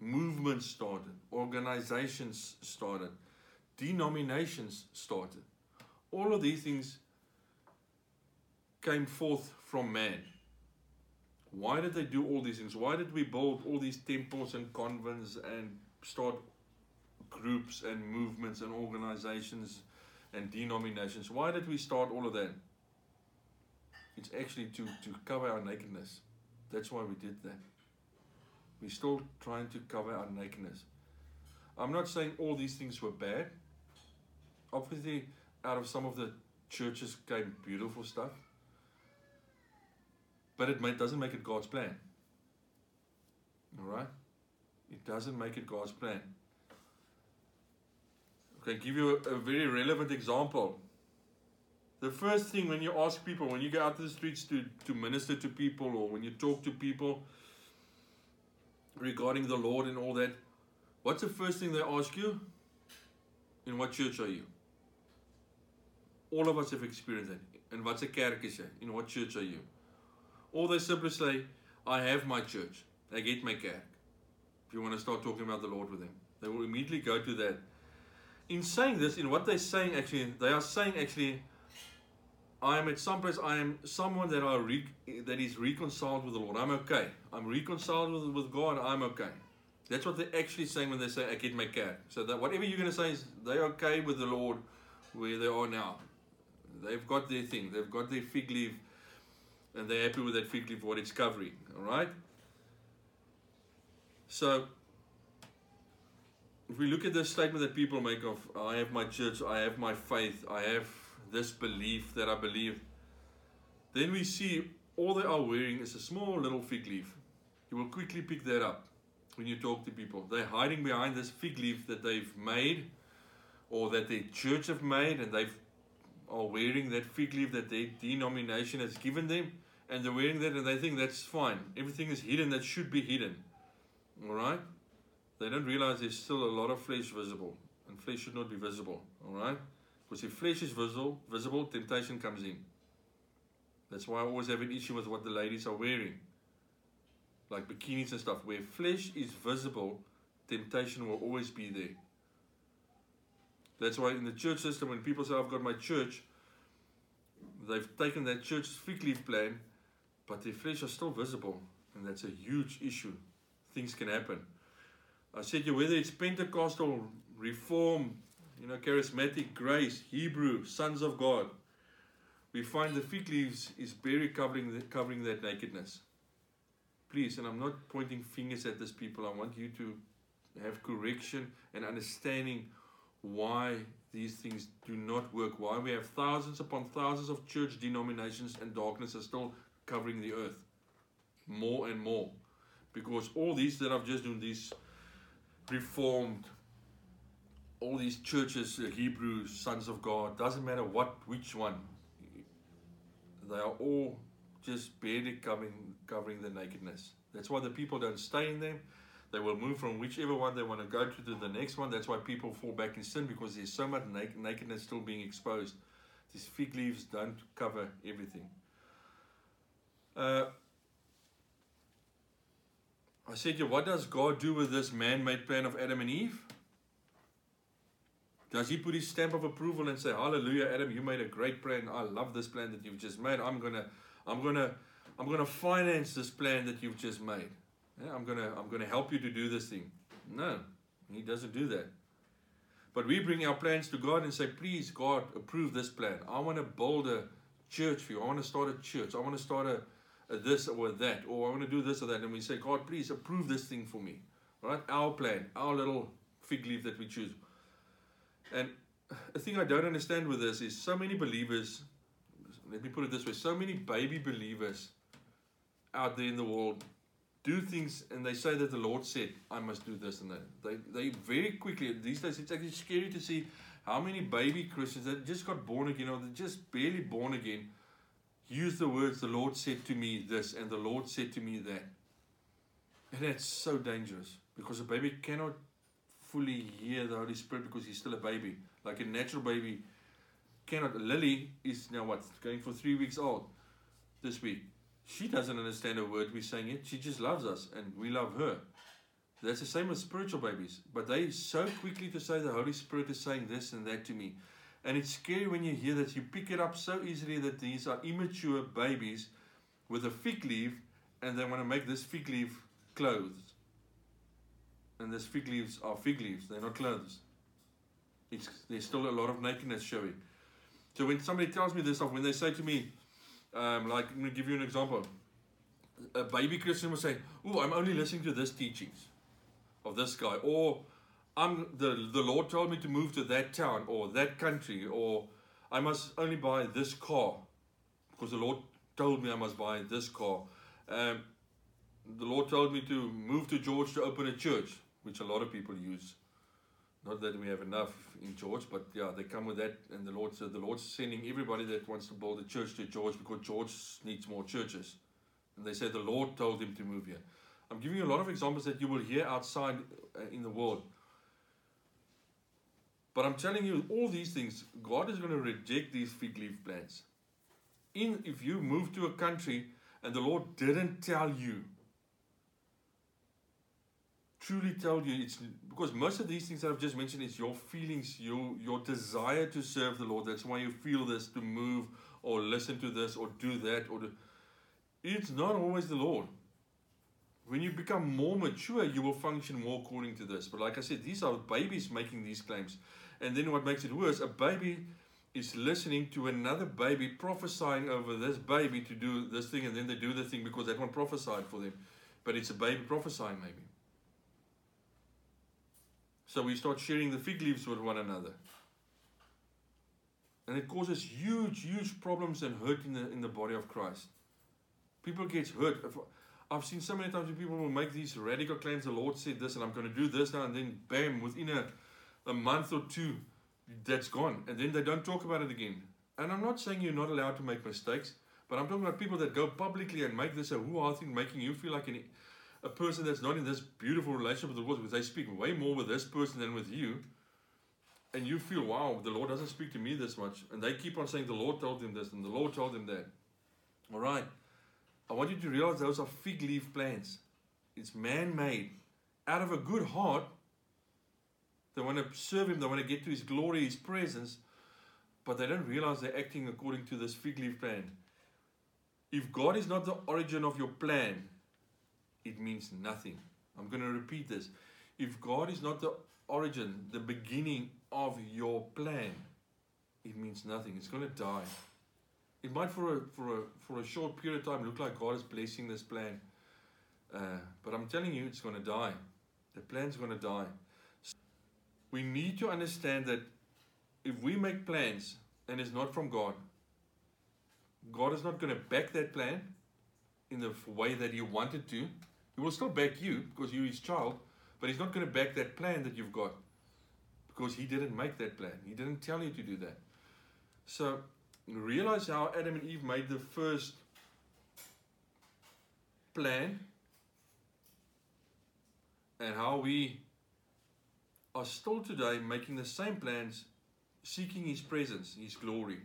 movements started, organizations started, denominations started. All of these things came forth from man. Why did they do all these things? Why did we build all these temples and convents and start groups and movements and organizations and denominations? Why did we start all of that? It's actually to cover our nakedness. That's why we did that. We're still trying to cover our nakedness. I'm not saying all these things were bad. Obviously, out of some of the churches came beautiful stuff. But it doesn't make it God's plan. Alright? It doesn't make it God's plan. Okay, give you a very relevant example. The first thing when you ask people, when you go out to the streets to minister to people, or when you talk to people regarding the Lord and all that, what's the first thing they ask you? In what church are you? All of us have experienced that. In watse kerk is jy? In what church are you? Or they simply say, I have my church. Ek het my kerk. If you want to start talking about the Lord with them, they will immediately go to that. In saying this, in what they're saying actually, they are saying actually, I am at some place, I am someone that is reconciled with the Lord. I'm okay. I'm reconciled with God. I'm okay. That's what they're actually saying when they say, ek het my kerk. So that whatever you're going to say is, they're okay with the Lord where they are now. They've got their thing. They've got their fig leaf. And they're happy with that fig leaf, what it's covering. Alright? So, if we look at this statement that people make of, I have my church, I have my faith, I have this belief that I believe, then we see all they are wearing is a small little fig leaf. You will quickly pick that up when you talk to people. They're hiding behind this fig leaf that they've made or that their church have made, and they are wearing that fig leaf that their denomination has given them, and they're wearing that and they think that's fine. Everything is hidden that should be hidden. Alright? They don't realize there's still a lot of flesh visible. And flesh should not be visible. Alright? Because if flesh is visible, temptation comes in. That's why I always have an issue with what the ladies are wearing. Like bikinis and stuff. Where flesh is visible, temptation will always be there. That's why in the church system, when people say, I've got my church, they've taken that church's fig leaf plan, but their flesh are still visible. And that's a huge issue. Things can happen. I said to you, whether it's Pentecostal, Reform, Charismatic, Grace, Hebrew, Sons of God, we find the fig leaves is very covering that nakedness. Please, and I'm not pointing fingers at these people. I want you to have correction and understanding why these things do not work. Why we have thousands upon thousands of church denominations and darkness are still covering the earth. More and more. Because all these that I've just done, these Reformed, all these churches, Hebrew, Sons of God, doesn't matter which one, they are all just barely covering the nakedness. That's why the people don't stay in them. They will move from whichever one they want to go to the next one. That's why people fall back in sin, because there's so much nakedness still being exposed. These fig leaves don't cover everything. I said to you, what does God do with this man-made plan of Adam and Eve? Does he put his stamp of approval and say, hallelujah, Adam, you made a great plan. I love this plan that you've just made. I'm gonna finance this plan that you've just made. Yeah, I'm gonna help you to do this thing. No, he doesn't do that. But we bring our plans to God and say, please, God, approve this plan. I want to build a church for you. I want to start a church. I want to start a this or that, or I want to do this or that. And we say, God, please approve this thing for me. All right? Our plan, our little fig leaf that we choose. And the thing I don't understand with this is so many believers, let me put it this way, so many baby believers out there in the world do things and they say that the Lord said, I must do this and that. They very quickly, these days, it's actually scary to see how many baby Christians that just got born again or just barely born again use the words, the Lord said to me this and the Lord said to me that. And that's so dangerous because a baby cannot fully hear the Holy Spirit because he's still a baby. Like a natural baby cannot. Lily is now what? Going for 3 weeks old this week. She doesn't understand a word we're saying yet. She just loves us and we love her. That's the same with spiritual babies. But they so quickly to say the Holy Spirit is saying this and that to me. And it's scary when you hear that. You pick it up so easily that these are immature babies with a fig leaf and they want to make this fig leaf clothes. And these fig leaves are fig leaves. They're not clothes. There's still a lot of nakedness showing. So when somebody tells me this stuff, when they say to me, like, I'm going to give you an example. A baby Christian will say, oh, I'm only listening to this teachings of this guy. Or, the Lord told me to move to that town or that country. Or, I must only buy this car because the Lord told me I must buy this car. The Lord told me to move to George to open a church, which a lot of people use. Not that we have enough in George, but yeah, they come with that. And the Lord's sending everybody that wants to build a church to George because George needs more churches. And they say the Lord told him to move here. I'm giving you a lot of examples that you will hear outside in the world. But I'm telling you, all these things, God is going to reject these fig leaf plans. If you move to a country and the Lord didn't tell you, truly told you, it's because most of these things that I've just mentioned is your feelings, your desire to serve the Lord. That's why you feel this, to move or listen to this or do that. It's not always the Lord. When you become more mature, you will function more according to this. But like I said, these are babies making these claims. And then what makes it worse, a baby is listening to another baby prophesying over this baby to do this thing, and then they do the thing because that one prophesied for them. But it's a baby prophesying maybe. So we start sharing the fig leaves with one another. And it causes huge, huge problems and hurt in the body of Christ. People get hurt. I've seen so many times people will make these radical claims. The Lord said this and I'm going to do this now. And then bam, within a month or two, that's gone. And then they don't talk about it again. And I'm not saying you're not allowed to make mistakes. But I'm talking about people that go publicly and make this a hoo-ha thing, making you feel like a person that's not in this beautiful relationship with the Lord, because they speak way more with this person than with you, and you feel, wow, the Lord doesn't speak to me this much, and they keep on saying the Lord told him this and the Lord told him that. All right, I want you to realize those are fig leaf plans. It's man-made. Out of a good heart, they want to serve him, they want to get to his glory, his presence, but they don't realize they're acting according to this fig leaf plan. If God is not the origin of your plan, it means nothing. I'm going to repeat this. If God is not the origin, the beginning of your plan, it means nothing. It's going to die. It might for a short period of time look like God is blessing this plan. But I'm telling you, it's going to die. The plan's going to die. So we need to understand that if we make plans and it's not from God, God is not going to back that plan in the way that he wanted to. He will still back you because you're his child, but he's not going to back that plan that you've got because he didn't make that plan. He didn't tell you to do that. So realize how Adam and Eve made the first plan and how we are still today making the same plans, seeking his presence, his glory.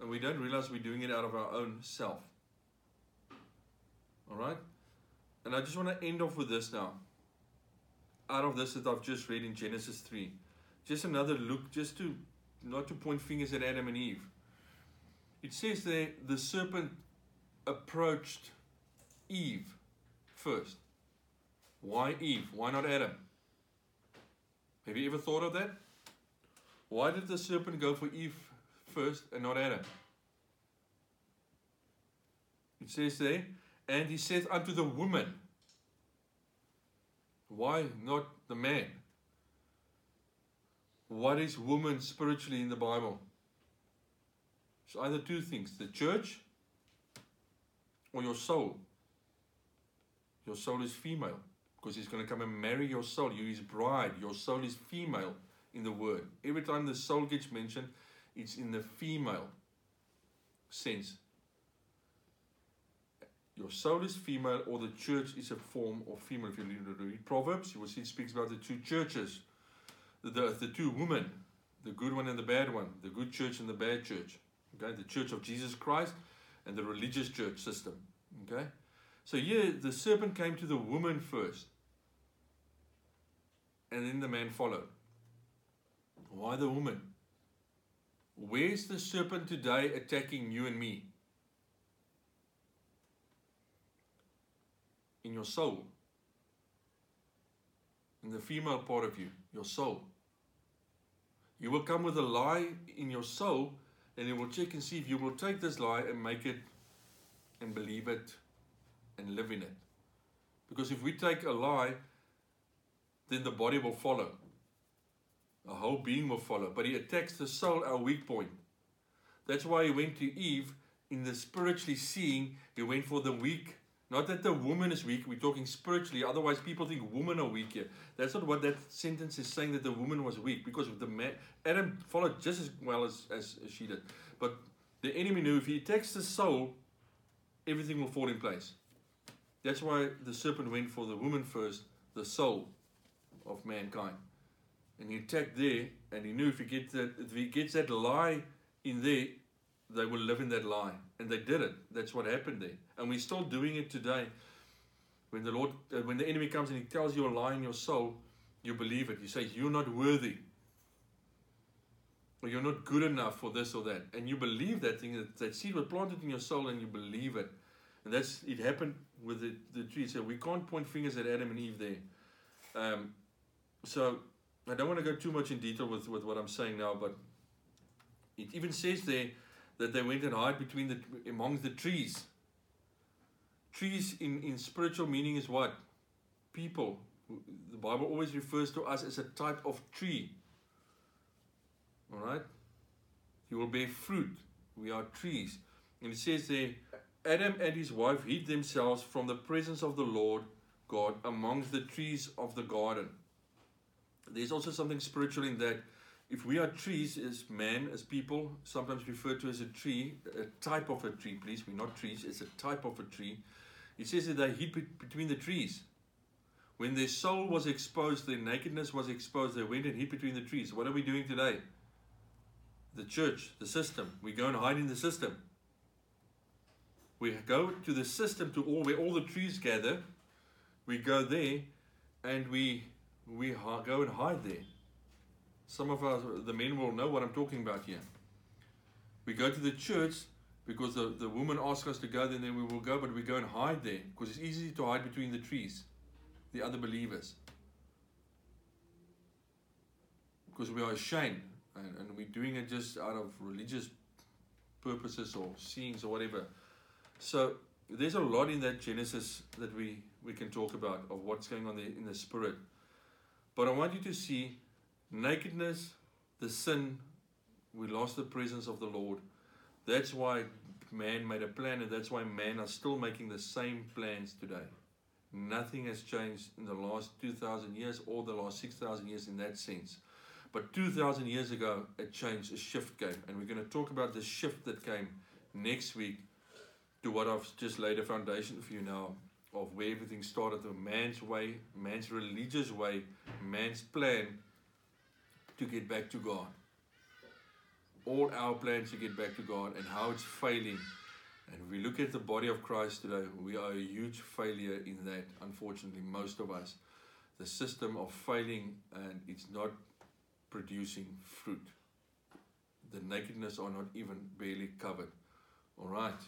And we don't realize we're doing it out of our own self. All right? And I just want to end off with this now. Out of this that I've just read in Genesis 3. Just another look, just to not to point fingers at Adam and Eve. It says there, the serpent approached Eve first. Why Eve? Why not Adam? Have you ever thought of that? Why did the serpent go for Eve first and not Adam? It says there, and he said unto the woman. Why not the man? What is woman spiritually in the Bible? It's either two things, the church or your soul. Your soul is female, because he's going to come and marry your soul. You're his bride. Your soul is female in the word. Every time the soul gets mentioned, it's in the female sense. Your soul is female, or the church is a form of female. If you read Proverbs, you will see it speaks about the two churches, the two women, the good one and the bad one, the good church and the bad church. Okay, the church of Jesus Christ and the religious church system. Okay, so here the serpent came to the woman first, and then the man followed. Why the woman? Where's the serpent today attacking you and me? In your soul, in the female part of you, your soul. You will come with a lie in your soul, and you will check and see if you will take this lie and make it and believe it and live in it. Because if we take a lie, then the body will follow. A whole being will follow. But he attacks the soul, our weak point. That's why he went to Eve. In the spiritually seeing, he went for the weak. Not that the woman is weak, we're talking spiritually, otherwise people think women are weak here. That's not what that sentence is saying, that the woman was weak, because the man, Adam followed just as well as she did. But the enemy knew if he attacks the soul, everything will fall in place. That's why the serpent went for the woman first, the soul of mankind. And he attacked there, and he knew if he gets that lie in there, they will live in that lie. And they did it. That's what happened there. And we're still doing it today. When the Lord, when the enemy comes and he tells you a lie in your soul, you believe it. You say, you're not worthy. Or you're not good enough for this or that. And you believe that thing, that seed was planted in your soul, and you believe it. And that's, it happened with the tree. So we can't point fingers at Adam and Eve there. So I don't want to go too much in detail with what I'm saying now, but it even says there, that they went and hid among the trees. Trees in spiritual meaning is what? People. The Bible always refers to us as a type of tree. Alright? You will bear fruit. We are trees. And it says there, Adam and his wife hid themselves from the presence of the Lord God amongst the trees of the garden. There's also something spiritual in that. If we are trees, as man, as people, sometimes referred to as a tree, a type of a tree, please, we're not trees, it's a type of a tree. It says that they hid between the trees. When their soul was exposed, their nakedness was exposed, they went and hid between the trees. What are we doing today? The church, the system, we go and hide in the system. We go to the system, where all the trees gather, we go there, and we go and hide there. Some of us, the men will know what I'm talking about here. We go to the church because the woman asks us to go there, and then we will go, but we go and hide there because it's easy to hide between the trees, the other believers. Because we are ashamed, and we're doing it just out of religious purposes or scenes or whatever. So there's a lot in that Genesis that we can talk about of what's going on there in the spirit. But I want you to see nakedness, the sin, we lost the presence of the Lord. That's why man made a plan, and that's why man are still making the same plans today. Nothing has changed in the last 2,000 years or the last 6,000 years in that sense. But 2,000 years ago, a change, a shift came. And we're going to talk about the shift that came next week to what I've just laid a foundation for you now of where everything started, the man's way, man's religious way, man's plan, to get back to God. All our plans to get back to God and how it's failing. And if we look at the body of Christ today, we are a huge failure in that, unfortunately, most of us. The system of failing, and it's not producing fruit. The nakedness are not even barely covered. All right.